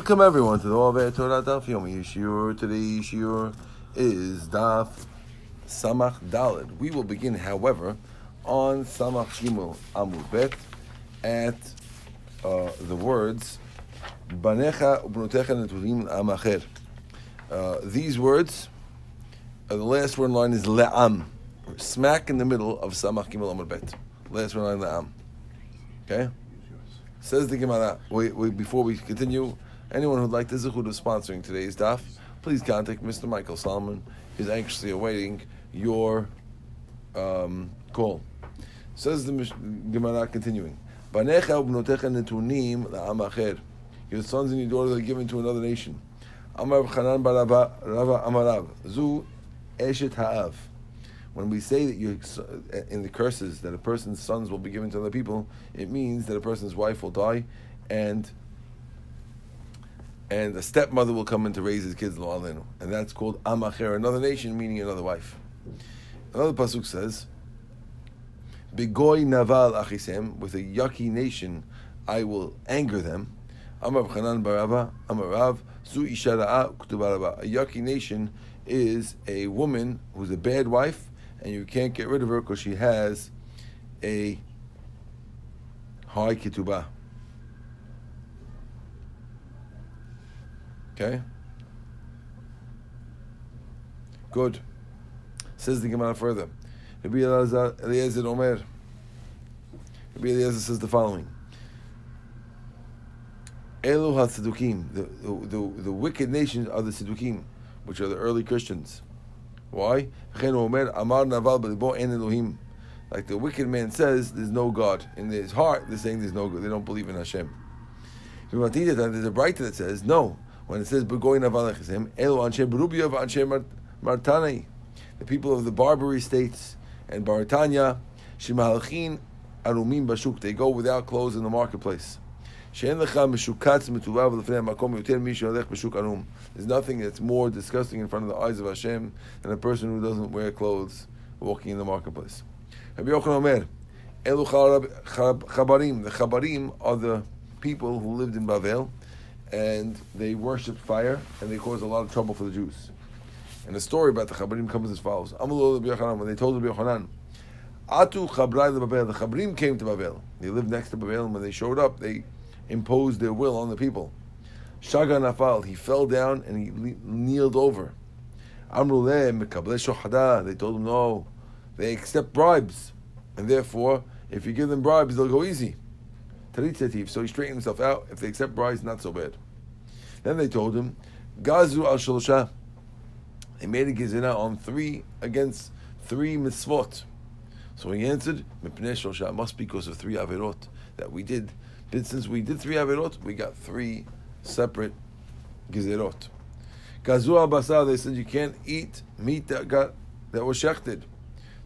Welcome everyone to the Ovet Torah Daf Yom Yishir. Today's Yishir is Daf Samach Dalid. We will begin, however, on Samach Gimbal Amur Bet at the words Banecha, Ubnotecha, Neturim, Amacher. These words, the last word in line is Le'am, smack in the middle of Samach Gimbal Amur Bet. Last word in line, Le'am. Okay? Says the Gemara, before we continue, anyone who'd like the zikhut of sponsoring today's daf, please contact Mr. Michael Solomon. He's anxiously awaiting your call. Says the Gemara, continuing, Banecha ubnotecha netunim la'am acher. Your sons and your daughters are given to another nation. Amar Rabbi Yochanan bar Rava Amarav zu eshet ha'av. When we say that in the curses that a person's sons will be given to other people, it means that a person's wife will die, and a stepmother will come in to raise his kids, and that's called Am Acher, another nation, meaning another wife. Another pasuk says, Bigoy naval achisem, with a yucky nation, I will anger them. Amar Rabbi Yochanan bar Rava Amarav zu isha ra'a uktuba raba. A yucky nation is a woman who's a bad wife, and you can't get rid of her because she has a high ketubah. Okay? Good. Says the Gemara further. Rabbi Eliezer says the following. Elu ha-tzedukim. The wicked nations are the tzedukim, which are the early Christians. Why? Like the wicked man says, there's no God. In his heart, they're saying there's no God. They don't believe in Hashem. There's a brighter that says, no. When it says, the people of the Barbary states and Baratania, they go without clothes in the marketplace. There's nothing that's more disgusting in front of the eyes of Hashem than a person who doesn't wear clothes walking in the marketplace. Rabbi Yochanan, Chabarim. The Chabarim are the people who lived in Babel, and they worshipped fire, and they caused a lot of trouble for the Jews. And the story about the Chabarim comes as follows. When they told Rabbi Yochanan, Atu Chabrai Babel, the Chabarim came to Babel. They lived next to Babel, and when they showed up, they imposed their will on the people. Shaga nafal, he fell down and he kneeled over. Amru le'em mekableh shohada, they told him no, they accept bribes, and therefore if you give them bribes they'll go easy. Taritzativ, so he straightened himself out. If they accept bribes, not so bad. Then they told him Gazu al sholasha, they made a gizerot on against three mitzvot. So he answered Mepneisholasha, it must be because of three Averot that we did. Since we did three Averot, we got three separate gizerot. Gazu al, they said you can't eat meat that was shechted.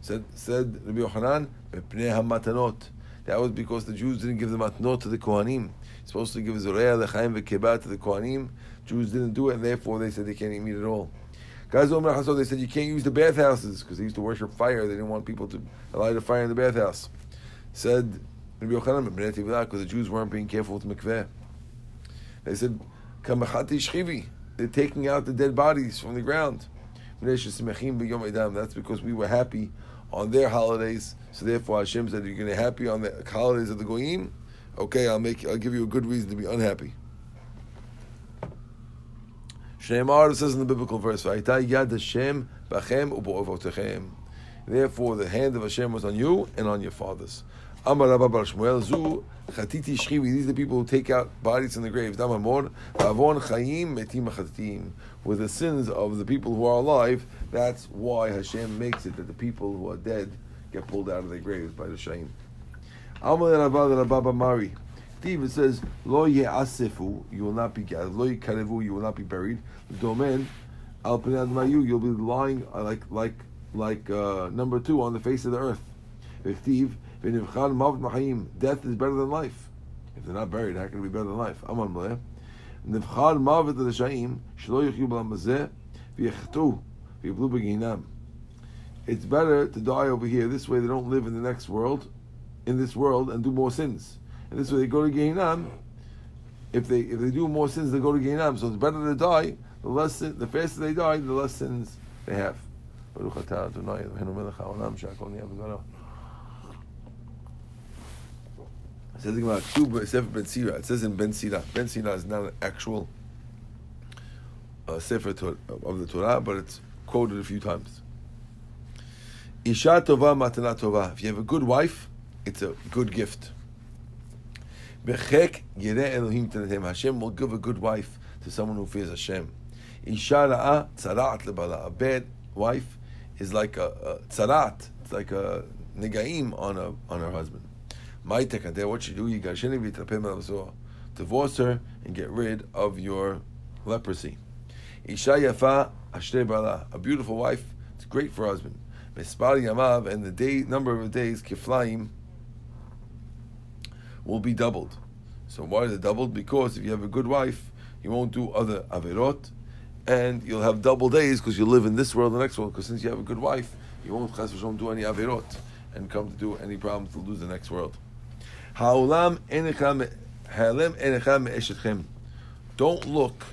Said Rabbi Yochanan, Mepnei hamatanot. That was because the Jews didn't give the matanot to the kohanim. Supposed to give zoreya, lechaim, v'keba to the kohanim. Jews didn't do it, and therefore they said they can't eat meat at all. Gazu, they said you can't use the bathhouses because they used to worship fire. They didn't want people to light a fire in the bathhouse. Said Rabbi Yochanan, because the Jews weren't being careful with mikveh. They said, they're taking out the dead bodies from the ground. That's because we were happy on their holidays. So therefore Hashem said, you're going to be happy on the holidays of the Goyim? Okay, I'll give you a good reason to be unhappy. Shneimar says in the biblical verse, therefore the hand of Hashem was on you and on your fathers. Amar Rabba Bar Shmuel zu chatiti shchivi. These are the people who take out bodies in the graves. Dam amor avon chayim metim achatitim. With the sins of the people who are alive, that's why Hashem makes it that the people who are dead get pulled out of their graves by the shayim. Amar Rabba Bar Mari. It says lo ye'asifu, you will not be gathered. Lo yekarevu, you will not be buried. Domen al penad mayu, you'll be lying like number two on the face of the earth. Death is better than life. If they're not buried, how can it be better than life? It's better to die over here. This way they don't live in this world, and do more sins. And this way they go to Gainam if they do more sins, they go to Gainam. So it's better to die. The faster they die, the less sins they have. Baruch atah Adonai Eloheinu melech haolam she'akol ne'eh b'dvarav. It says in Sefer Ben Sira. It says in Ben Sira. Ben Sira is not an actual Sefer of the Torah, but it's quoted a few times. Isha tova matana tova. If you have a good wife, it's a good gift. Bechek yireh Elohim tenetem. Hashem will give a good wife to someone who fears Hashem. Isha ra'a tzara'at lebala. A bad wife is like a tzara'at. It's like a negaim on her husband. What you do, divorce her and get rid of your leprosy. Isha yafa ashrei bala. A beautiful wife, it's great for a husband. Mespar yamav, and the day number of days kiflaim will be doubled. So why is it doubled? Because if you have a good wife, you won't do other Averot, and you'll have double days because you live in this world and the next world. Because since you have a good wife, you won't chas v'shalom do any Averot and come to do any problems to lose the next world. Ha'olam enechem me'eshetchem. Don't look.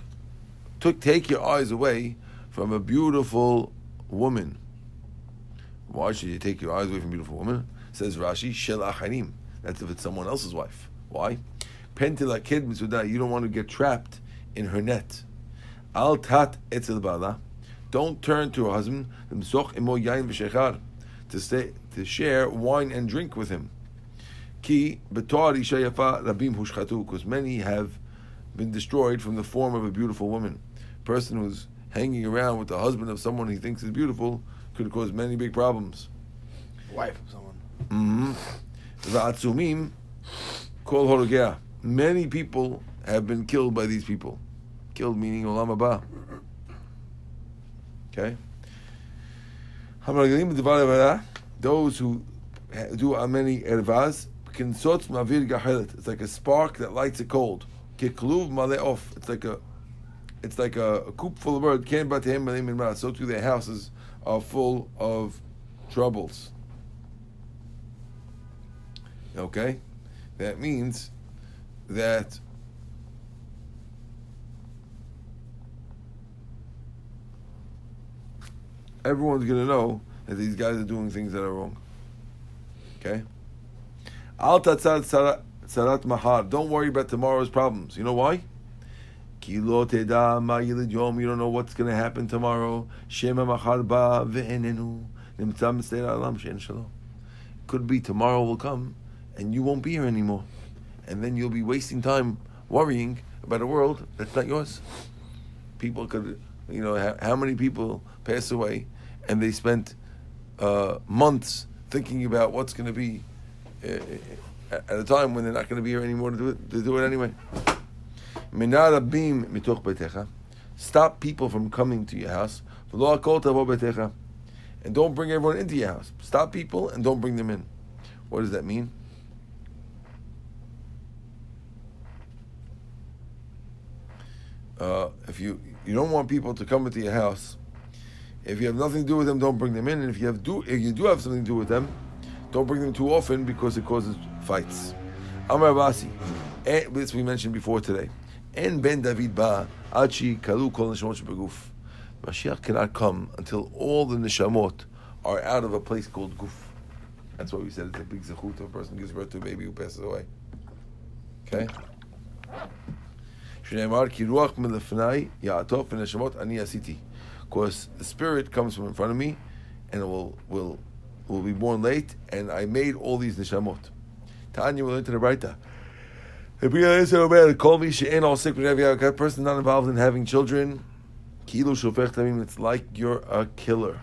Take your eyes away from a beautiful woman. Why should you take your eyes away from a beautiful woman? Says Rashi, shel acharim. That's if it's someone else's wife. Why? Pentila kid mitzudah. You don't want to get trapped in her net. Al tat etzel bala. Don't turn to her husband. L'msoch imo yayin v'shechar. To share wine and drink with him. Ki b'toar isha yafa rabim hushchatu. Because many have been destroyed from the form of a beautiful woman. A person who's hanging around with the husband of someone he thinks is beautiful could cause many big problems. Wife of someone. Va'atzumim kol horogea. Many people have been killed by these people. Killed meaning olam haba. Okay. Those who do many ervaz, it's like a spark that lights a cold. It's like a coop full of birds. So too their houses are full of troubles. Okay, that means that everyone's going to know that these guys are doing things that are wrong. Okay? Al tatzar tzarat mahar. Don't worry about tomorrow's problems. You know why? Kilo teda ma yilid yom. You don't know what's going to happen tomorrow. Shema mahar ba ve'enenu. Nimtzam mitzera alam she'en shalom. Could be tomorrow will come and you won't be here anymore. And then you'll be wasting time worrying about a world that's not yours. People could... You know, how many people pass away and they spent months thinking about what's going to be at a time when they're not going to be here anymore to do it anyway. Stop people from coming to your house. And don't bring everyone into your house. Stop people and don't bring them in. What does that mean? If you don't want people to come into your house, if you have nothing to do with them, don't bring them in. And if you have if you do have something to do with them, don't bring them too often because it causes fights. Amar Basi, this we mentioned before today. En ben David ba achi kalu kol neshamot shebeguf. Mashiach cannot come until all the neshamot are out of a place called guf. That's why we said it's a big zikhut. A person gives birth to a baby who passes away. Okay. Because the spirit comes from in front of me, and it will be born late, and I made all these neshamot. Tanya will enter the Braita. Rabbi Eliezer called me. She ain't all sick. A person not involved in having children, Kilo shofech. It's like you're a killer.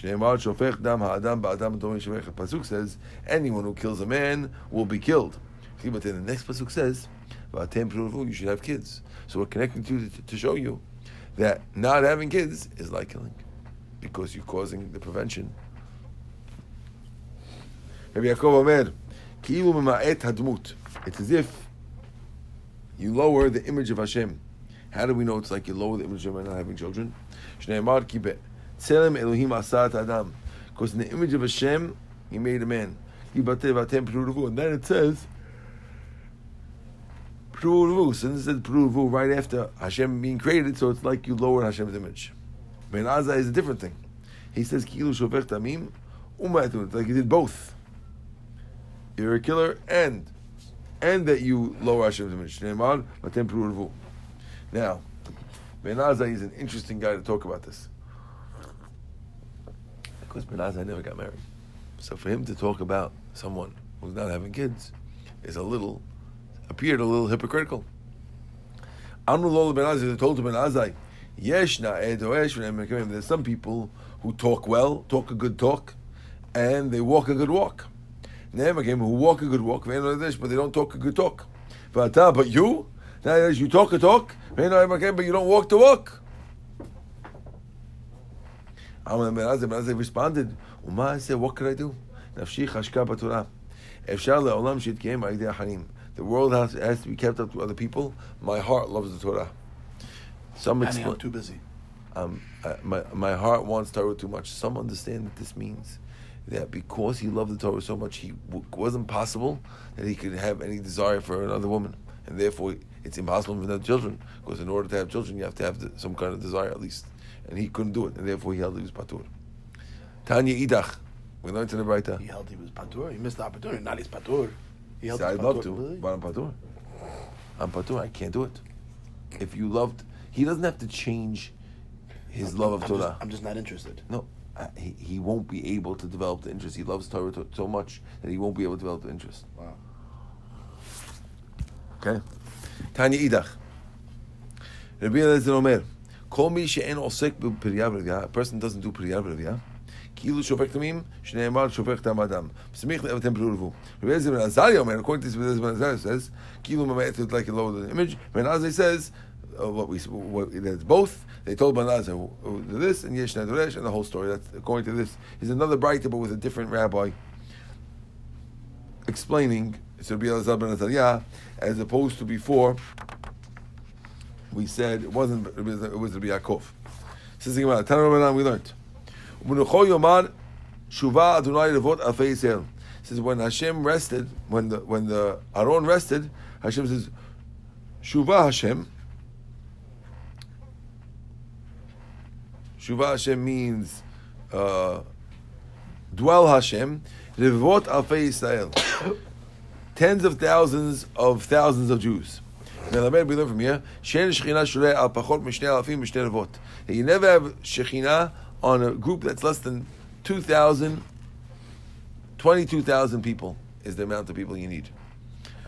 Pasuk says, anyone who kills a man will be killed. But then the next pasuk says, you should have kids. So we're connecting to show you that not having kids is like killing, because you're causing the prevention. Rabbi Yakov Omer, it's as if you lower the image of Hashem. How do we know it's like you lower the image of Hashem by not having children? Because in the image of Hashem, He made a man. And then it says, Pruvu. Since it said Pruvu right after Hashem being created, so it's like you lowered Hashem's image. Ben Azza is a different thing. He says Kilo shofech tamim umatun. It's like he did both. You're a killer and that you lower Hashem's image. Now, Ben Azza is an interesting guy to talk about this, because Ben Azza never got married. So for him to talk about someone who's not having kids appeared a little hypocritical. Amrullah Ben Azza told to Ben Azza, there's some people who talk well, talk a good talk, and they walk a good walk. Who walk a good walk, but they don't talk a good talk. But you, you talk a talk, but you don't walk the walk. Ben Azza responded, what could I do? The world has to be kept up to other people. My heart loves the Torah. I'm too busy. My heart wants Torah too much. Some understand that this means that because he loved the Torah so much, it wasn't possible that he could have any desire for another woman. And therefore, it's impossible for their children. Because in order to have children, you have to have some kind of desire at least. And he couldn't do it. And therefore, he held he was patur. Tanya Idach. We learned in the Braita. He held he was patur. He missed the opportunity. Now he's patur. He held I'd love to, really? But I'm patur. I'm patur. I can't do it. If you loved... He doesn't have to change his love of Torah. I'm just not interested. No. He won't be able to develop the interest. He loves Torah so much that he won't be able to develop the interest. Wow. Okay. Tanya Idach. Rabbi Eliezer Omer. Call me she'en osek b'piriyah b'reviyah. A person doesn't do piriyah b'reviyah. Kilo shofech tamim, she'ne'emar shofech tam adam. Smich le'evatem p'ruvu. Rabbi Eliezer ben Azariah Omer, according to this, Rabbi Eliezer ben Azariah says, Kilo me'etet like a lower image. Ben Azariah says, that's both. They told Ben Azza this and Yesh Naduresh and the whole story. That's according to this. Is another brighter but with a different rabbi explaining Rabbi Elazar ben Azariah, as opposed to before we said it wasn't. It was Rabbi Yakov. Since Gemara, Tanur we learned. Says when Hashem rested, when the Aaron rested, Hashem says, Shuvah Hashem. Shuvah Hashem means dwell Hashem. Revot Alfei Yisrael. Tens of thousands of Jews. Now, we learn from here. Shein shechina shulei al pachot mishnei alafim mishnei revot. You never have shechina on a group that's less than 2,000. 22,000 people is the amount of people you need.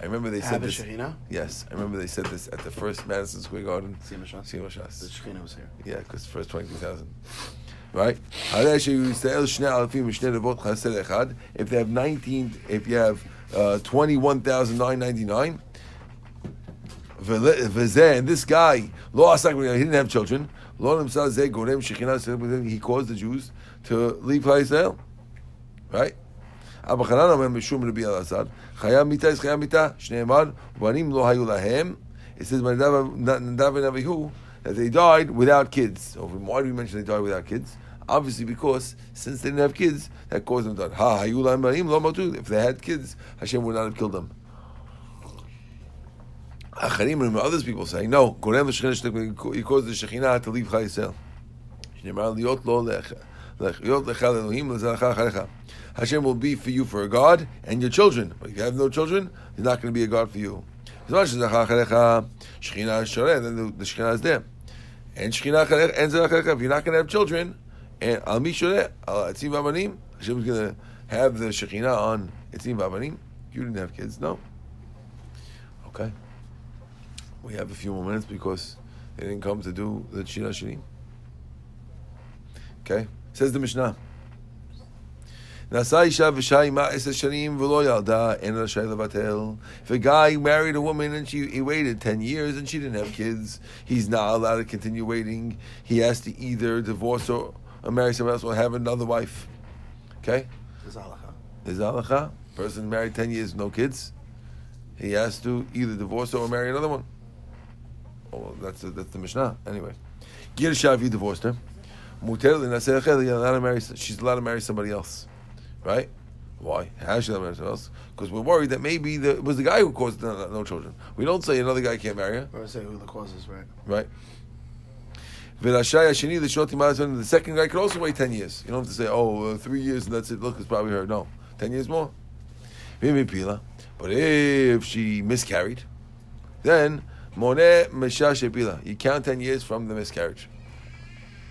I remember they said this. Yes, I remember they said this at the first Madison Square Garden. Simashas. The shechina was here. Yeah, because the first 22,000. Right? If they have 21,999, and this guy, he didn't have children. He caused the Jews to leave Israel. Right? Rabbi Yochanan, it says that they died without kids. So why do we mention they died without kids? Obviously because since they didn't have kids, that caused them to die. If they had kids, Hashem would not have killed them. Others people say, no, he caused the Shekhinah to leave Chayisel. Hashem will be for you for a God and your children. But if you have no children, He's not going to be a God for you. As much as Shekhinah, then the Shekhinah is there. And Shekhinah and Zeracharecha, if you're not going to have children, and Al Mishore, Al Etzim Vavanim, Hashem is going to have the Shekhinah on Etzim Vavanim. You didn't have kids, no. Okay. We have a few more minutes because they didn't come to do the Shira Shirim. Okay, says the Mishnah. If a guy married a woman and he waited 10 years and she didn't have kids, he's not allowed to continue waiting. He has to either divorce or marry someone else or have another wife. Okay? There's halacha. Person married 10 years, no kids. He has to either divorce or marry another one. Oh, that's the Mishnah. Anyway. Girsha, if you divorced her. She's allowed to marry somebody else, right? Why? Because we're worried that maybe it was the guy who caused no children. We don't say another guy can't marry her. Or say who the cause is, right? Right. The second guy could also wait 10 years. You don't have to say, 3 years and that's it. Look, it's probably her. No. 10 years more. But if she miscarried, then you count 10 years from the miscarriage.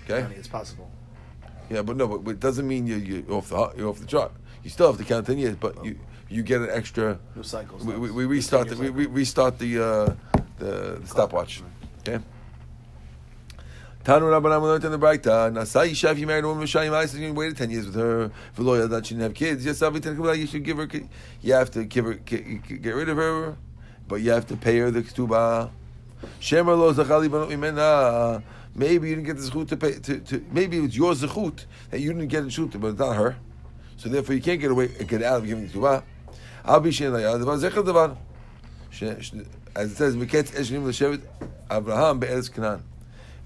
Okay? I mean, it's possible. Yeah, but it doesn't mean you're off the chart. You still have to count 10 years, but you get an extra. New cycles. We restart the the stopwatch. Okay. Tanu Rabbanan learned in the Braita. Nasai Yisha, if you married a woman with Shai Ma'is and you waited 10 years with her, Veloya that she didn't have kids. Yes, you should give her. You have to give her. Get rid of her, but you have to pay her the ketubah. Shemar lo zachali banu imena. Maybe you didn't get the zikhut to pay. Maybe it's your zikhut that you didn't get the zikhut, but it's not her. So therefore, you can't get out of giving ketubah. As it says, Miketz Eshnim L'Shevet Abraham be'eretz Canaan.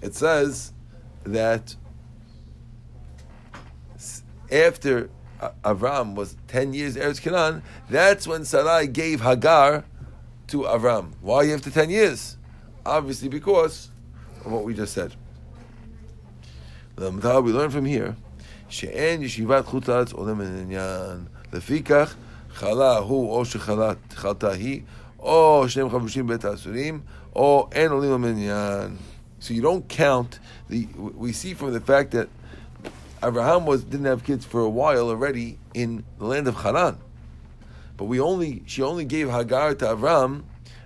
It says that after Avram was 10 years eretz Canaan, that's when Sarai gave Hagar to Avram. Why after 10 years? Obviously, because of what we just said. We learn from here. She'en yeshivat chutz la'aretz olem inyan lefikach chala hu o shechala chalta hi o shneim chavushim bet ha'asurim o en olim inyan. So you don't count the. We see from the fact that Abraham didn't have kids for a while already in the land of Haran, but she only gave Hagar to Abraham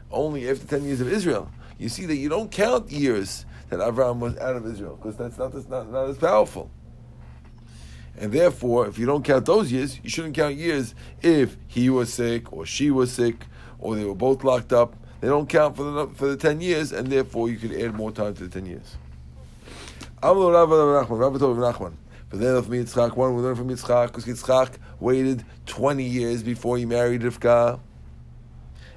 only after 10 years of Israel. You see that you don't count years that Abraham was out of Israel because that's not as powerful. And therefore, if you don't count those years, you shouldn't count years if he was sick or she was sick or they were both locked up. They don't count for the 10 years, and therefore you could add more time to the 10 years. Amlo Rabbi told Rav Nachman, but then of Yitzchak, one we learn from Yitzchak because Yitzchak waited 20 years before he married Rivka.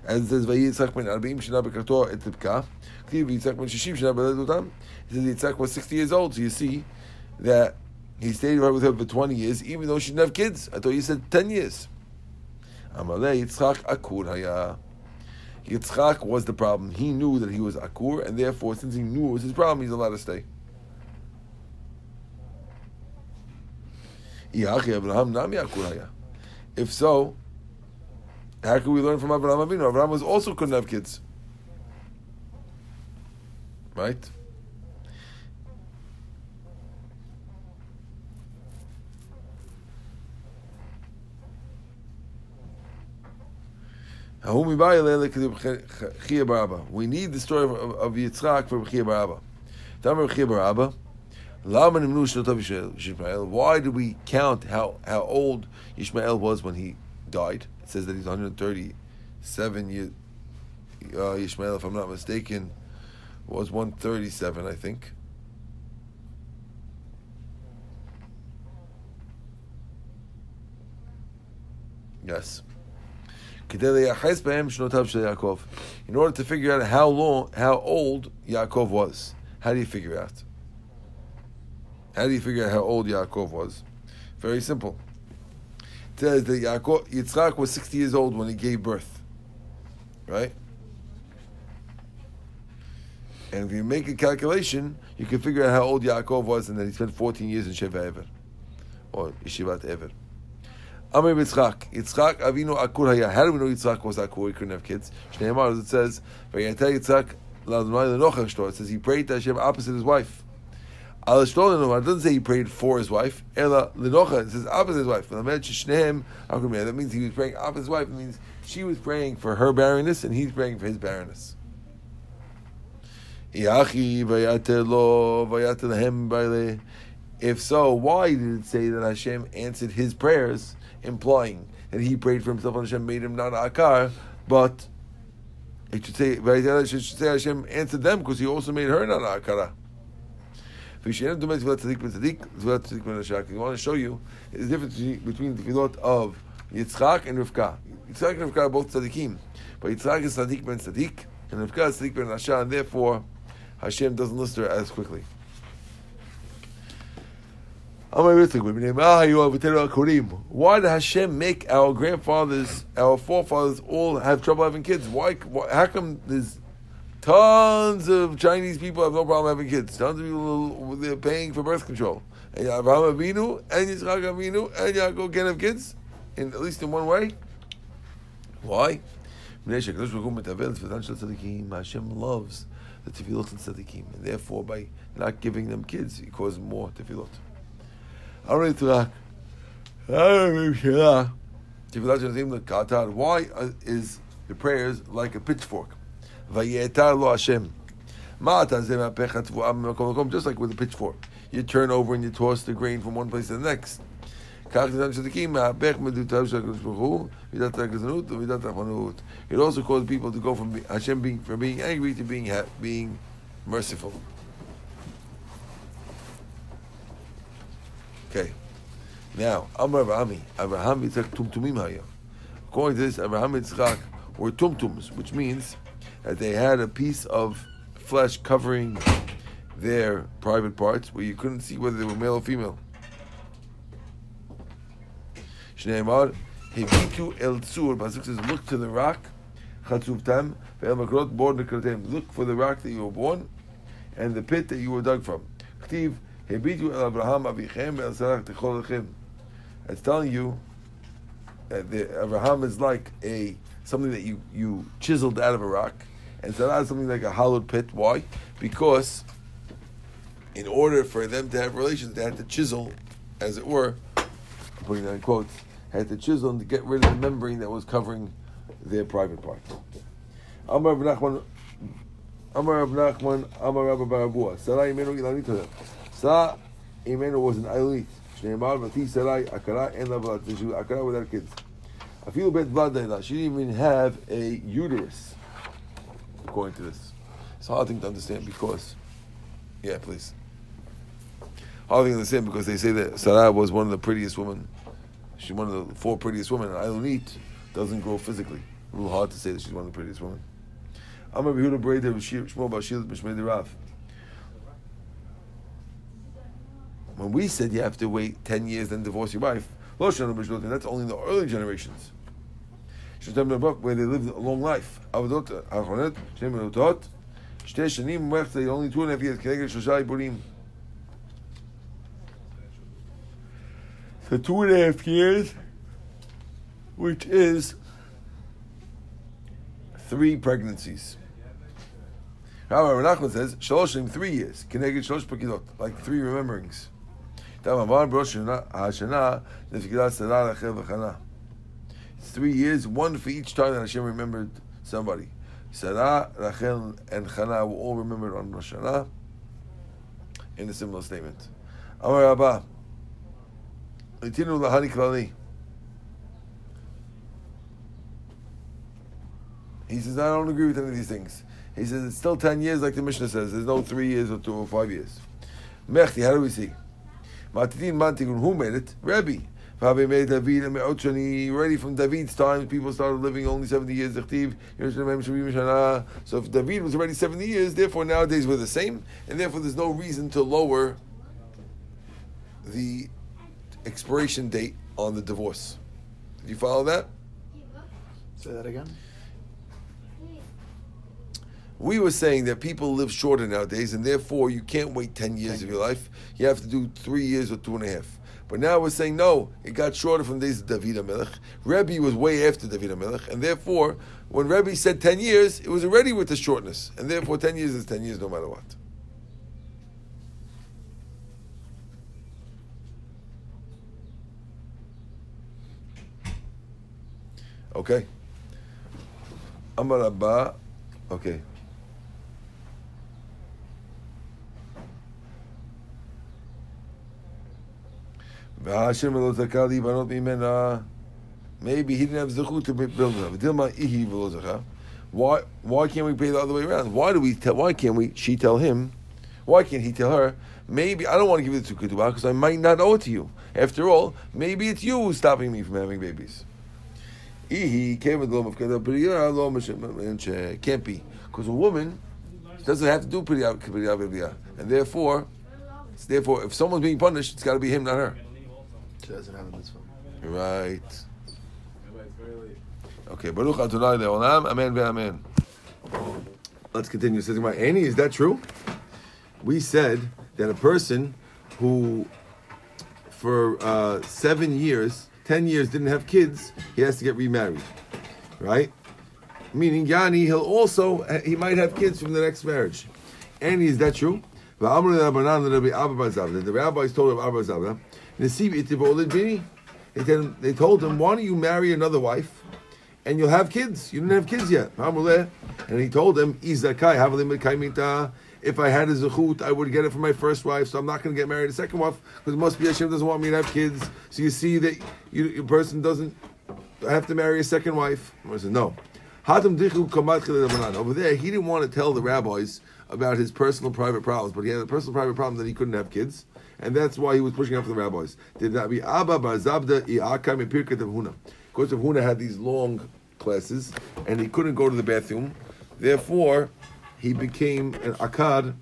As it says, Yitzchak ben 40 shana bekarto et Rivka. Yitzchak ben 60 shana beledet otam. It says Yitzchak was 60 years old. So you see that. He stayed with her for 20 years, even though she didn't have kids. I thought you said 10 years. Amalei Yitzchak akur haya. Yitzchak was the problem. He knew that he was akur, and therefore, since he knew it was his problem, he's allowed to stay. If so, how can we learn from Avraham Avinu? Avraham also couldn't have kids. Right? We need the story of Yitzchak from B'chia Baraba. Why do we count how old Yishmael was when he died? It says that he's 137 years. Yishmael, if I'm not mistaken, was 137, I think. Yes. In order to figure out how old Yaakov was. How do you figure out? How do you figure out how old Yaakov was? Very simple. It says that Yitzchak was 60 years old when he gave birth. Right? And if you make a calculation, you can figure out how old Yaakov was and that he spent 14 years in Sheva Ever. Or Yeshivat Ever. Amr Yitzchak Avinu akur haya. How do we know Yitzchak was akur? He couldn't have kids. As it says, it says he prayed to Hashem opposite his wife. It doesn't say he prayed for his wife. It says opposite his wife. That means he was praying opposite his wife. It means she was praying for her barrenness and he's praying for his barrenness. If so, why did it say that Hashem answered his prayers, implying that he prayed for himself and Hashem made him not akar, but it should say Hashem answered them because he also made her not akara. I want to show you the difference between the tefillot of Yitzchak and Rivka. Yitzchak and Rivka are both tzaddikim, but Yitzchak is tzaddik ben tzaddik, and Rivka is tzaddik ben rasha, and therefore Hashem doesn't list her as quickly. Why did Hashem make our grandfathers, our forefathers, all have trouble having kids? Why? How come there's tons of Chinese people have no problem having kids? Tons of people, they're paying for birth control. And Avraham Avinu and Yitzchak Avinu and Yaakov can't have kids, at least in one way. Why? Hashem loves the tefillot and Tzedukim, and therefore by not giving them kids, he causes more tefillot. Why is the prayers like a pitchfork? Just like with a pitchfork, you turn over and you toss the grain from one place to the next. It also caused people to go from Hashem being angry to being merciful. Okay, now Amar Avrahami, Avraham Yitzchak Tumtumim Hayam. According to this, Avraham Yitzchak were Tumtums, which means that they had a piece of flesh covering their private parts, where you couldn't see whether they were male or female. Shneimar Hevitu El Tzur. Pasuk says, "Look to the rock, Chatzuvtam ve'el makrot bor nekratem." Look for the rock that you were born, and the pit that you were dug from. Chtiv. It's telling you that Abraham is like something that you chiseled out of a rock, and Sarah is something like a hollowed pit. Why? Because in order for them to have relations, they had to chisel, as it were, I'm putting that in quotes, had to chisel and to get rid of the membrane that was covering their private parts. Amar Rav Nachman, Amar Rav Nachman, Amar Rabba Barabua, Sarah Yemenu Ilanito. Sarah Imenu was an Ilanit. Shneimar Bati Sarai Akara and Lavat. Akara without kids. I feel bad blood. She didn't even have a uterus. According to this, it's a hard thing to understand because, hard thing to understand because they say that Sarah was one of the prettiest women. She's one of the four prettiest women. And Ilanit doesn't grow physically. A little hard to say that she's one of the prettiest women. I'm a Behuda Breda Shmuel Bashir Bishmei Rav. When we said you have to wait 10 years then divorce your wife, that's only in the early generations. Where they lived a long life. Only 2.5 years. So 2.5 years, which is 3 pregnancies. Rabbi Nachman says, 3 years. Like 3 rememberings. It's 3 years, one for each time that Hashem remembered somebody. Sarah, Rachel, and Hannah were all remembered on Rosh Hashanah in a similar statement. Amar Abba, Itinu Lahani Klali. He says, I don't agree with any of these things. He says, it's still 10 years like the Mishnah says. There's no 3 years or 2 or 5 years. Mechti, how do we see? Who made it? Rebbe. Already from David's time, people started living only 70 years. So if David was already 70 years, therefore nowadays we're the same, and therefore there's no reason to lower the expiration date on the divorce. Did you follow that? Say that again. We were saying that people live shorter nowadays, and therefore you can't wait 10 years of your life. You have to do 3 years or 2.5. But now we're saying, no, it got shorter from the days of David HaMelech. Rebbe was way after David HaMelech, and therefore, when Rebbe said 10 years, it was already with the shortness. And therefore, 10 years is 10 years no matter what. Okay. Amar Abba. Okay. Maybe he didn't have zikhut to build her. Why can't we pay the other way around? Why can't he tell her, maybe I don't want to give it to Ketubah because I might not owe it to you. After all, maybe it's you who's stopping me from having babies. Can't be. Because a woman doesn't have to do Piriya, and therefore So therefore, if someone's being punished, it's got to be him, not her. She doesn't have a mitzvah. Right. Okay. Baruch Adonai le'olam. Amen ve'amen. Let's continue. Annie, is that true? We said that a person who, for 10 years didn't have kids, he has to get remarried, right? Meaning, Yani, he might have kids from the next marriage. Annie, is that true? The rabbis told him, Abba Zavda, they told him, why don't you marry another wife and you'll have kids? You didn't have kids yet. And he told him, if I had a zikhut, I would get it from my first wife, so I'm not going to get married a second wife, because it must be Hashem doesn't want me to have kids. So you see that your person doesn't have to marry a second wife. I said, no. Over there, he didn't want to tell the rabbis about his personal private problems, but he had a personal private problem that he couldn't have kids, and that's why he was pushing out for the rabbis. Did not be Abba Bar Zabda Iakam Epirkat of Huna. Of course, if Huna had these long classes, and he couldn't go to the bathroom, therefore, he became an akad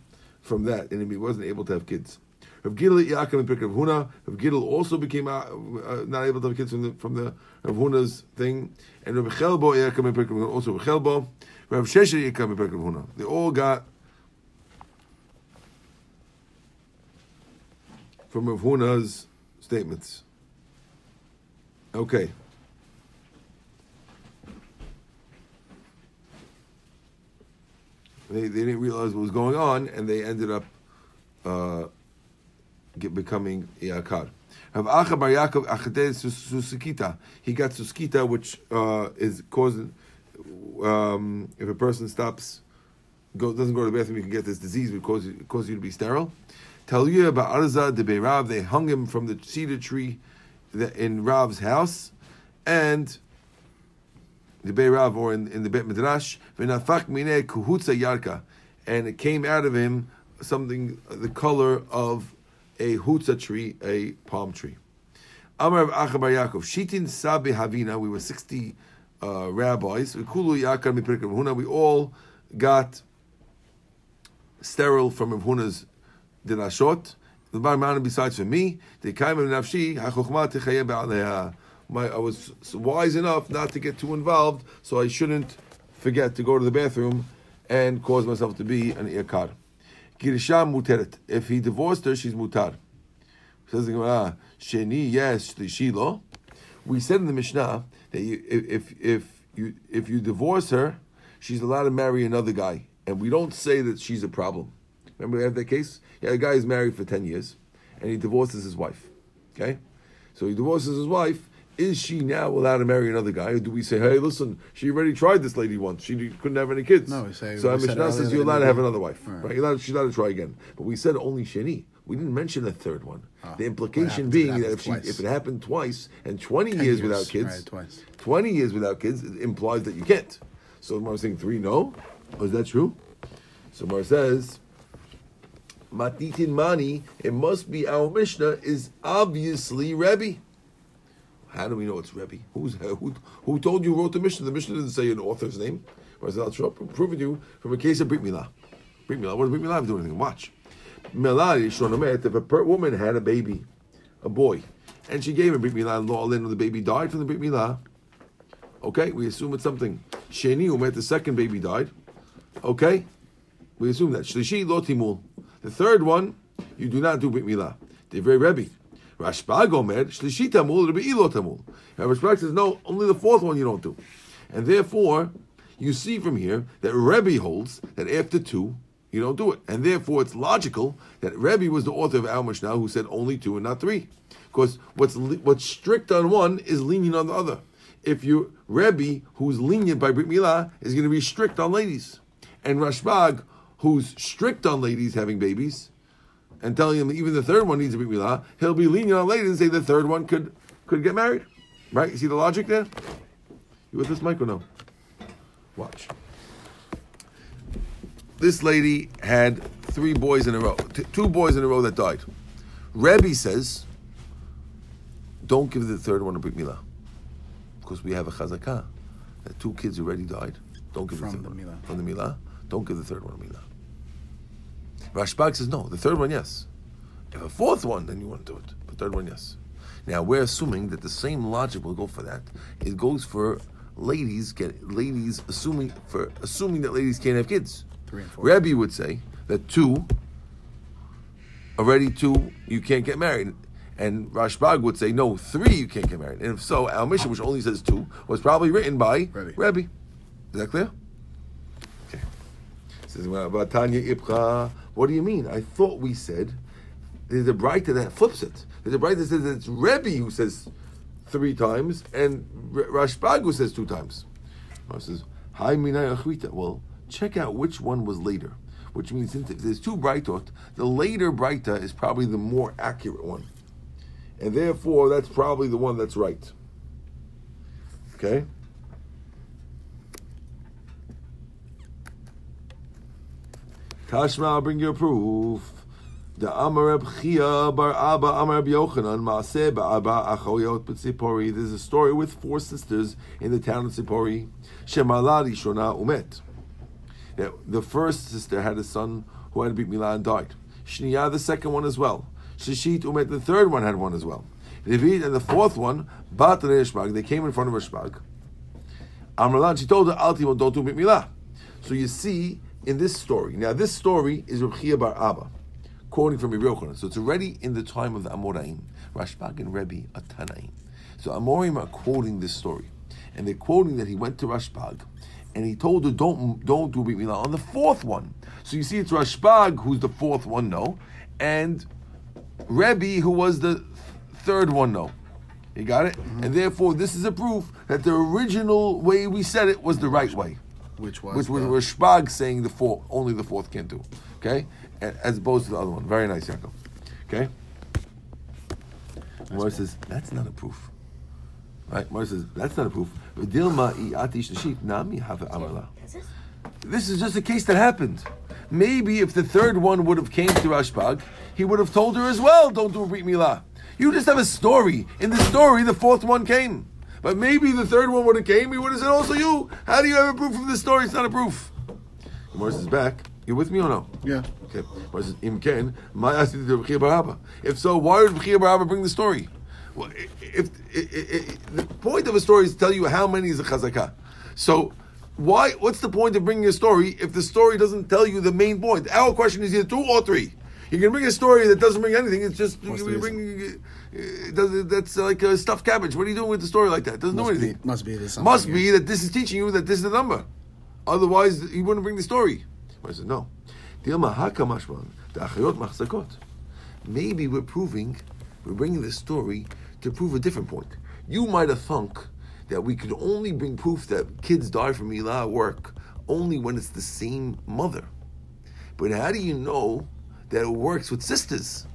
from that, and he wasn't able to have kids. Rav Gidl Iakam and Pirk Rav Huna. Rav Gidl also became not able to have kids from the Rav Huna's thing, and Rav Chelbo Iakam and Pirk Rav Huna also Rav Chelbo. Rav Shesher Iakam and Pirk Rav Huna. They all got from Rav Huna's statements. Okay. They didn't realize what was going on, and they ended up becoming Yakov. Rav Acha Bar Yaakov Achadei Suskita. He got Suskita, which is causing, if a person doesn't go to the bathroom, you can get this disease, which causes you to be sterile. Taluya Ba'arza de Be'Rav. They hung him from the cedar tree in Rav's house, and the Beirav, or in the Bet Midrash, v'nafach minei kuhutza yarka, and it came out of him something the color of a hutza tree, a palm tree. Amar Rav Acha Bar Yaakov, shitin sabi havina. We were 60 rabbis. Kulu yakar mipirk Rav Huna. We all got sterile from Rav Huna's drashot. The Bar Manan, besides for me, the kaim of nafshi hachochma techayeh ba'aleha. I was wise enough not to get too involved, so I shouldn't forget to go to the bathroom and cause myself to be an ikar. Girsha muteret. If he divorced her, she's mutar. Says the Gemara, sheni yes shilo. We said in the Mishnah that if you divorce her, she's allowed to marry another guy, and we don't say that she's a problem. Remember we had that case? Yeah, a guy is married for 10 years, and he divorces his wife. Okay, so he divorces his wife. Is she now allowed to marry another guy? Or do we say, hey, listen, she already tried this lady once. She couldn't have any kids. No, we say... So Mishnah says you're allowed to have another wife. Right. She's allowed to try again. But we said only Sheni. We didn't mention a third one. The implication being that if it happened twice, and 20 years without kids, right, 20 years without kids it implies that you can't. So Mar saying 3, no? Is that true? So Mar says, Matitin Mani, it must be our Mishnah is obviously Rebbe. How do we know it's Rebbe? Who told you who wrote the Mishnah? The Mishnah didn't say an author's name. I said, I'll prove it to you from a case of Brit Milah. Brit Milah, what does Brit Milah have to do anything? Watch. If a woman had a baby, a boy, and she gave him Brit Milah and law, then the baby died from the Brit Milah. Okay, we assume it's something. Sheni Umet, the second baby died. Okay, we assume that. Shlishi Lo Timul. The third one, you do not do Brit Milah. They're very Rebbe. Rashbag omed, shlishi tamul, Rabbi ilo tamul. And Rashbag says, no, only the fourth one you don't do. And therefore, you see from here that Rebbe holds that after 2, you don't do it. And therefore, it's logical that Rebbe was the author of our Mishnah who said only 2 and not 3. Because what's strict on one is lenient on the other. If you Rebbe, who's lenient by Brit Milah, is going to be strict on ladies. And Rashbag, who's strict on ladies having babies, and telling him even the third one needs to be milah, he'll be lenient on ladies and say the third one could get married. Right? You see the logic there? You with this, Mike, or no? Watch. This lady had 3 boys in a row. 2 boys in a row that died. Rebbe says, don't give the third one a brit milah. Because we have a chazakah that 2 kids already died. Don't give the third one a milah. Rashbag says, no, the third one, yes. If a fourth one, then you wouldn't do it. But third one, yes. Now we're assuming that the same logic will go for that. It goes for ladies assuming that ladies can't have kids. 3 and 4. Rabbi would say that two, you can't get married. And Rashbag would say, no, 3, you can't get married. And if so, our mission, which only says 2, was probably written by Rabbi. Is that clear? Okay. It says, Baratania Ibcha. What do you mean? I thought we said there's a brighter that flips it. There's a brighter that says that it's Rabbi who says 3 times and Rashbag who says 2 times. It says, Hai Minai Achrita. Well, check out which one was later. Which means since there's 2 brightot, the later brighter is probably the more accurate one. And therefore, that's probably the one that's right. Okay? Tashma, bring your proof. The Amar Chia Bar Abba Amar Yochanan Maaseh Ba'aba Achoyot B'Tzipori. There's a story with 4 sisters in the town of Tzipori. Shemalari Shona Umet. The first sister had a son who had brit milah and died. Shniya, the second one as well. Shishit Umet, the third one had one as well. Revid and the fourth one, Batanei Reshbag, they came in front of Reshbag. Amralan, she told her, Altimo, don't do mit milah. So you see in this story, now this story is Reb Chia Bar Abba, quoting from Rabbi Yochanan. So it's already in the time of the Amoraim. Reshbag and Rebbe are Tanaim. So Amoraim are quoting this story. And they're quoting that he went to Reshbag and he told her, don't do mit milah on the fourth one. So you see it's Reshbag who's the fourth one, no, and Rebbe, who was the third one, no. You got it? Mm-hmm. And therefore, this is a proof that the original way we said it was the right way. Which was? Which was Reshbag saying the fourth, only the fourth can do. Okay? As opposed to the other one. Very nice, Yakov. Okay? Mara says, that's not a proof. Right? Mara says, that's not a proof. This is just a case that happened. Maybe if the third one would have came to Reshbag, he would have told her as well, don't do a brit milah. You just have a story. In the story, the fourth one came. But maybe the third one would have came, he would have said, also you. How do you have a proof from this story? It's not a proof. Gemara is back. You with me or no? Yeah. Okay. Gemara says, Imken, ma'asiti Reb Chia Bar Abba. If so, why would Reb Chia Bar Abba bring the story? Well, if the point of a story is to tell you how many is a chazakah. So, why? What's the point of bringing a story if the story doesn't tell you the main point? Our question is either 2 or 3. You can bring a story that doesn't bring anything. It's just that's like a stuffed cabbage. What are you doing with the story like that? It doesn't do anything. Must be that this is teaching you that this is the number. Otherwise, you wouldn't bring the story. I said no. Maybe we're bringing this story to prove a different point. You might have thunk that we could only bring proof that kids die from milah at work only when it's the same mother. But how do you know that it works with sisters?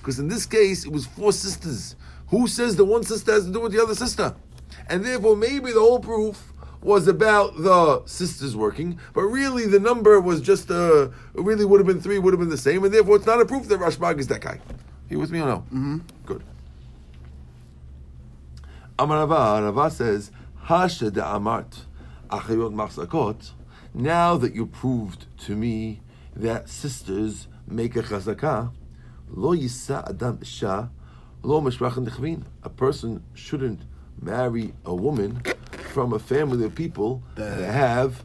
Because in this case, it was 4 sisters. Who says the one sister has to do with the other sister? And therefore, maybe the whole proof was about the sisters working, but really the number was just, really would have been 3, would have been the same, and therefore it's not a proof that Rashbag is that guy. Are you with me or no? Mm-hmm. Good. Amar Rava says, Hasha de'amart achayot machzakot, now that you proved to me that sisters make a chazakah, lo yisa adam isha, lo mishpachan nechvin. A person shouldn't marry a woman from a family of people that have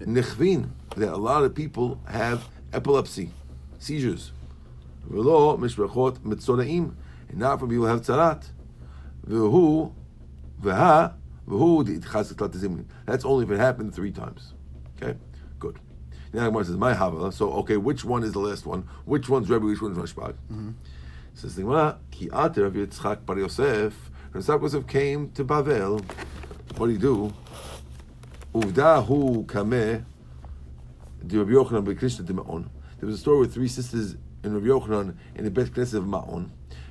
nechvin. That a lot of people have epilepsy, seizures. V'lo mishpachot mitzoraim, and not from people who have tzarat. V'hu did chazak latizim. That's only if it happened 3 times. Okay, good. Now Gemara says, "My havala." So, okay, which one is the last one? Which one's Rebbe? Which one's Rashbag? Says the Gemara, "Ki ater Rav Yitzchak Bar Yosef." Rav Yitzchak Yosef came to Babel. What did he do? Uvdahu kameh di Rabbi Yochanan beKnesset di Ma'on. There was a story with 3 sisters in Rabbi Yochanan in the Bet Knesset of Ma'on.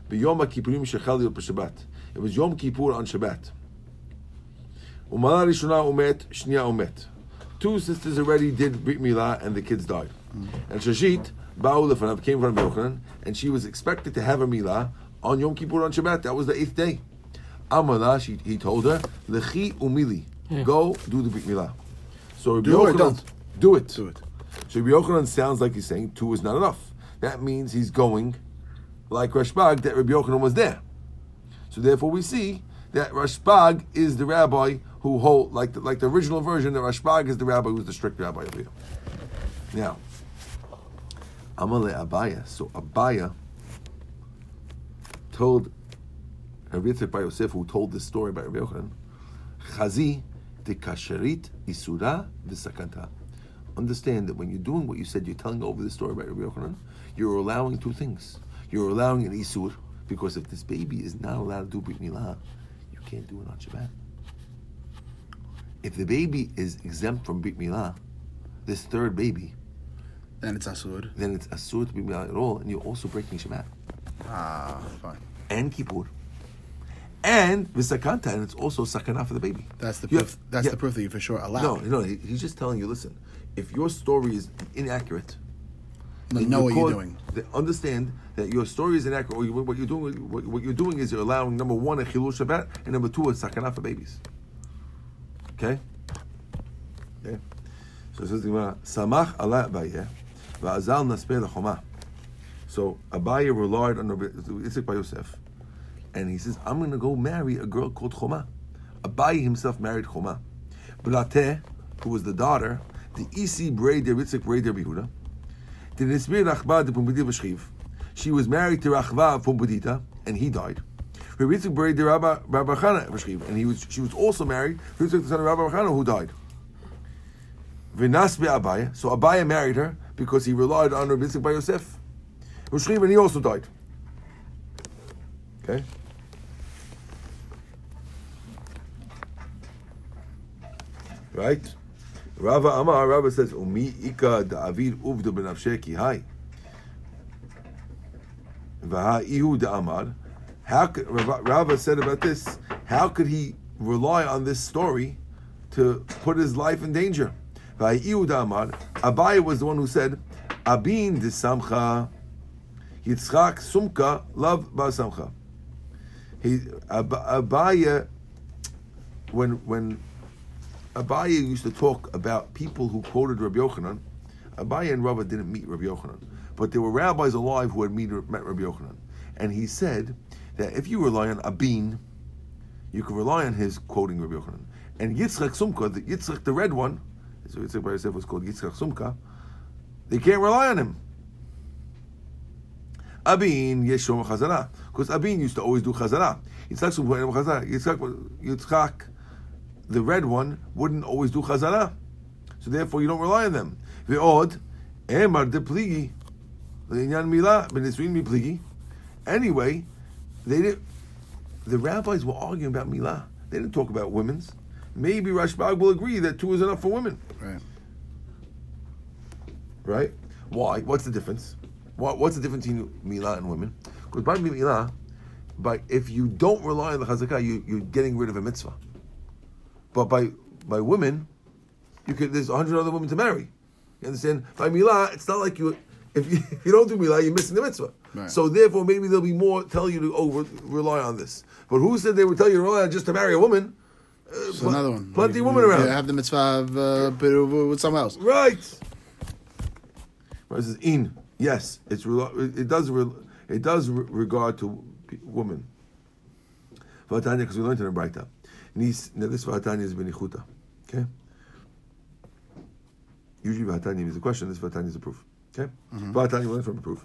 BeYom HaKippurim shechal yot b'Shabbat. It was Yom Kippur on Shabbat. Umalah Rishona umet, Shniya umet. 2 sisters already did brit milah and the kids died. And Shashit, Ba'u Lefanav, came from Yochanan, and she was expected to have a milah on Yom Kippur on Shabbat. That was the 8th day. Amala, he told her, Lechi umili, go do the brit milah. So Rabbi Yochanan, do it. So Rabbi Yochanan sounds like he's saying 2 is not enough. That means he's going like Rashbag, that Rabbi Yochanan was there. So therefore we see that Rashbag is the rabbi who hold, like the original version, that Rashbag is the rabbi who's the strict rabbi over here. Now, Amale Abaya. So Abaya told Rabbi Yitzchak Bar Yosef, who told this story by Rabbi Yochanan, Chazi de kasherit isura v'sakanta. Understand that when you're doing what you said, you're telling over the story by Rabbi Yochanan, you're allowing two things. You're allowing an isur, because if this baby is not allowed to do Brit Milah, you can't do it on Shabbat. If the baby is exempt from Brit Milah, this third baby, then it's asur to Brit Milah at all, and you're also breaking Shabbat. Fine. And Kippur. And v'sakanta, and it's also sakana for the baby. That's the proof. The proof that you for sure allowed. No, he's just telling you. Listen, if your story is inaccurate, you know what you're doing. Understand that your story is inaccurate. Or what you're doing, is you're allowing number one a chilul Shabbat, and number two a sakana for babies. Okay. So it says Samach ala Abaye, va'azal nasper lechoma. So Abaye relied on Rabbi Yitzchak Bar Yosef. And he says, I'm going to go marry a girl called Choma. Abaye himself married Choma. Blateh, who was the daughter, the Isi Brei Der Ritzik Brei Der Bihuda, the Nisbir Rachba De Pumbedita Vashchiv. She was married to Rachva of Pumbedita, and he died. Ritzik Brei Der Rabba Chana Vashchiv, and she was also married to Ritzik the son of Rabba Chana, who died. Vinasbe Abaye, so Abaye married her because he relied on Rabbi Yitzchak Bar Yosef. Vashchiv, and he also died. Okay. Right? Rava says, Umi Ika Da'avir Uvdu Benavsheki Hai. Vaha Ihu Da'amar. Rava said about this, how could he rely on this story to put his life in danger? Vaha Ihu Da'amar. Abaye was the one who said, Abin de Samcha Yitzchak Sumka Lav Ba'Samcha. Abaye, when Abaye used to talk about people who quoted Rabbi Yochanan. Abaye and Rava didn't meet Rabbi Yochanan, but there were rabbis alive who had met Rabbi Yochanan, and he said that if you rely on Abin, you can rely on his quoting Rabbi Yochanan. And Yitzchak Sumka, the red one, so Yitzchak by himself was called Yitzchak Sumka. They can't rely on him. Abin Yeshom Chazara, because Abin used to always do Chazara. Yitzchak Sumka Chazara. Yitzchak. The red one wouldn't always do chazara, so therefore you don't rely on them. Ve'od emar depligi le'inyan milah b'nisrin mipligi. Anyway, the rabbis were arguing about milah. They didn't talk about women's. Maybe Rashbag will agree that two is enough for women. Right? Why? What's the difference? What's the difference between milah and women? Because by milah, if you don't rely on the chazakah, you're getting rid of a mitzvah. But by women, there's 100 other women to marry. You understand? By milah, it's not like if you don't do milah, you're missing the mitzvah. Right. So therefore, maybe there'll be more tell you to rely on this. But who said they would tell you to rely on just to marry a woman? Another one. Plenty of women around. Have the mitzvah with someone else. Right. This is in. Yes, it does regard to women. Baratania, because we learned in a bright up. This Baratania is benichuta. Okay? Usually Baratania is a question, this Baratania is a proof. Okay? Baratania learns from a proof.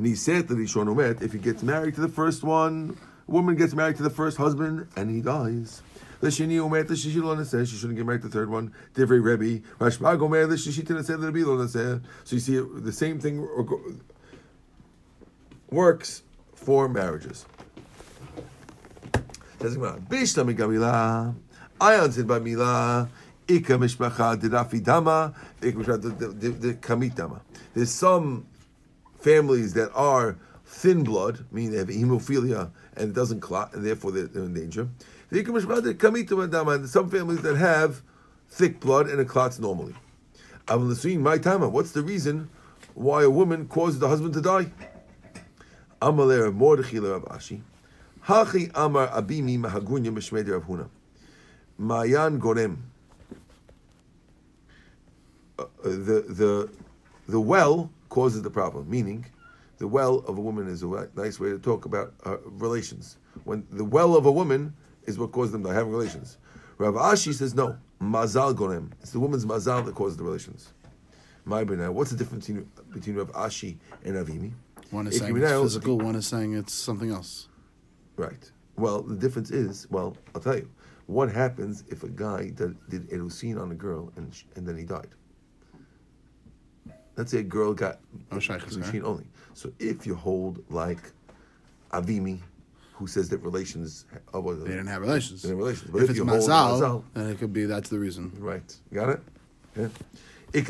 If he gets married to the first one, a woman gets married to the first husband, and he dies. The Shini Omet, the Shishilona says she shouldn't get married to the third one. Divrei Rebbe. Rashbag Omet, the Shishitana said the Rebbe says. So you see, the same thing works for marriages. Bishta migamila, I answered by Mila, Ika Mishpacha Dirafi Dama, the Kamitama. There's some families that are thin blood, meaning they have hemophilia and it doesn't clot, and therefore they're in danger. Ika Mishpacha the Kamitama Dama, and some families that have thick blood and it clots normally. Amalasuin my Tama, what's the reason why a woman causes the husband to die? Amalera Mordechai Rav Ashi. Hachi Amar Abimi Mahagunya Meshmedi Rav Huna. Mayan Gorem. The well causes the problem. Meaning, the well of a woman is a nice way to talk about relations. When the well of a woman is what causes them to have relations. Rav Ashi says, no, mazal gorem. It's the woman's mazal that causes the relations. My B'nai, what's the difference between Rav Ashi and Avimi? One is saying it's physical, one is saying it's something else. Right. Well, the difference is, well, I'll tell you. What happens if a guy did erusin on a girl and then he died? Let's say a girl got erusin only. So if you hold like Avimi, who says that relations... they didn't have relations. They didn't have relations. But if it's mazal, then it could be that's the reason. Right. Got it? Yeah.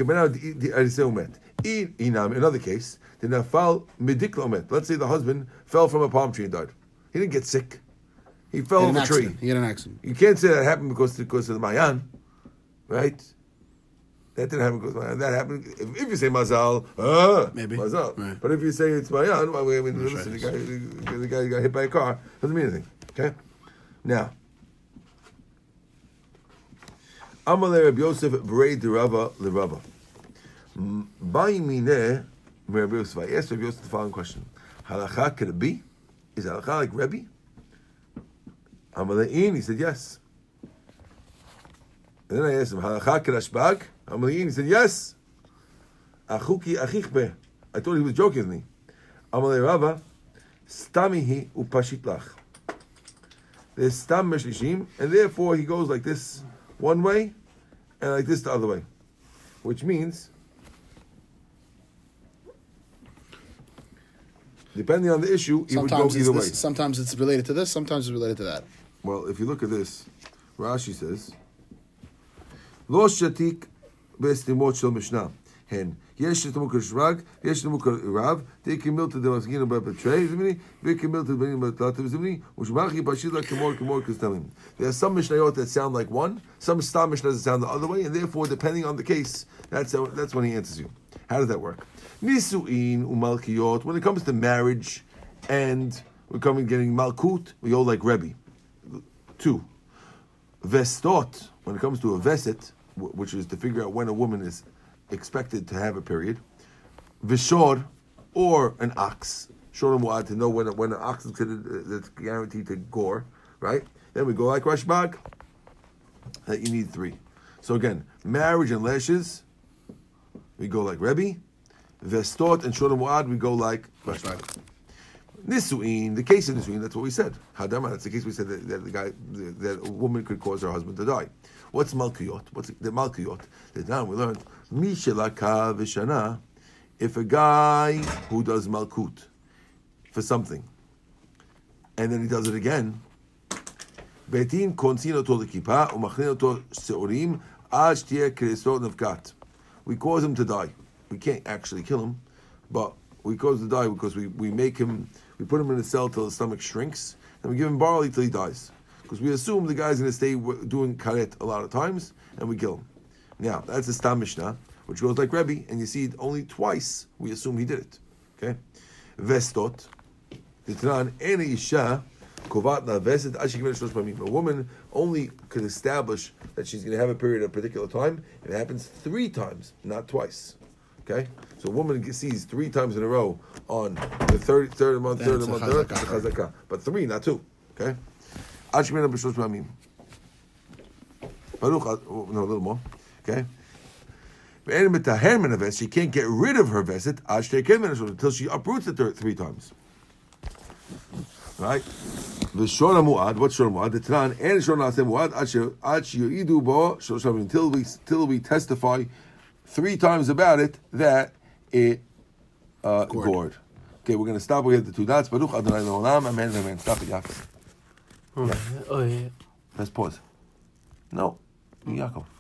Another case, let's say the husband fell from a palm tree and died. He didn't get sick. He fell off a tree. He had an accident. You can't say that happened because of the Mayan, right? That didn't happen because of Mayan. That happened if you say mazal, maybe mazal. Right. But if you say it's Mayan, well, I mean, listen, the guy got hit by a car. Doesn't mean anything. Okay. Now, Amalei Rabbi Yosef Berei Derava Lerava. Ba'imine Rabbi Yosef. I asked Rabbi Yosef the following question: Halacha k'Rebbi? Is halacha like Rebbe? Amalein, he said yes. And then I asked him, Halacha Kirashbag? Amalein, he said yes. Achuki Achichbe. I thought he was joking with me. Amalei Rava, Stamihi Upashitlach. There's Stam Meshlishim, and therefore he goes like this one way and like this the other way. Which means, depending on the issue, he would go either way. Sometimes it's related to this, sometimes it's related to that. Well, if you look at this, Rashi says, "Lo shatik b'estimot shel Mishnah, hen yesh shtamuk rishvag, yesh shtamuk rav, dekimil to the masgina by betray zimni, vekimil to the bnei matlativ zimni, ushmachi bashidla k'mor kistamim." There are some mishnayot that sound like one, some stam mishnahs that sound the other way, and therefore, depending on the case, that's when he answers you. How does that work? Nisu'in umalkiyot. When it comes to marriage, and we're getting malkut, we all like Rebbe. 2. Vestot. When it comes to a veset, which is to figure out when a woman is expected to have a period. Veshor, or an ox. Shor mu'ad, to know when an ox is that's guaranteed to gore. Right. Then we go like Rashbag. That you need 3. So again, marriage and lashes. We go like Rebbe. Vestot and Shorah Mu'ad, we go like Rashbag. Nisu'in, the case of Nisu'in, that's what we said. Hadamah, that's the case we said that a woman could cause her husband to die. What's Malkiyot? What's the Malkiyot? That now we learned, Mishelaka Vishana, if a guy who does Malkut for something, and then he does it again, Betin Konsino to the Kippah, Umachnino to Seorim, Ashtia Kresot Nevkat. We cause him to die. We can't actually kill him, but we cause him to die because we make him, we put him in a cell till his stomach shrinks, and we give him barley till he dies. Because we assume the guy's going to stay doing karet a lot of times, and we kill him. Now, that's a Stam Mishnah, which goes like Rebbe, and you see it only twice, we assume he did it. Okay? Vestot, Titran, Ene Isha, Kovat Na Veset, Ashikimel Shlosh Pamim. A woman only could establish that she's going to have a period at a particular time, if it happens 3 times, not twice. Okay, so a woman sees 3 times in a row on the third month, then third month, third, chazakah. But 3, not 2. Okay, Ashmina b'shlosh pamim. Baruch, no, a little more. Okay, she can't get rid of her veset until she uproots it 3 times. Right? V'shora mu'ad. What's shora mu'ad? The Tanan and shora naseh mu'ad. Until we testify 3 times about it, that it gored. Okay, we're going to stop. We have the 2 dots. Baruch Adonai Le'olam. Amen. Stop it, Yakov. Yeah. Let's pause. No. Yakov.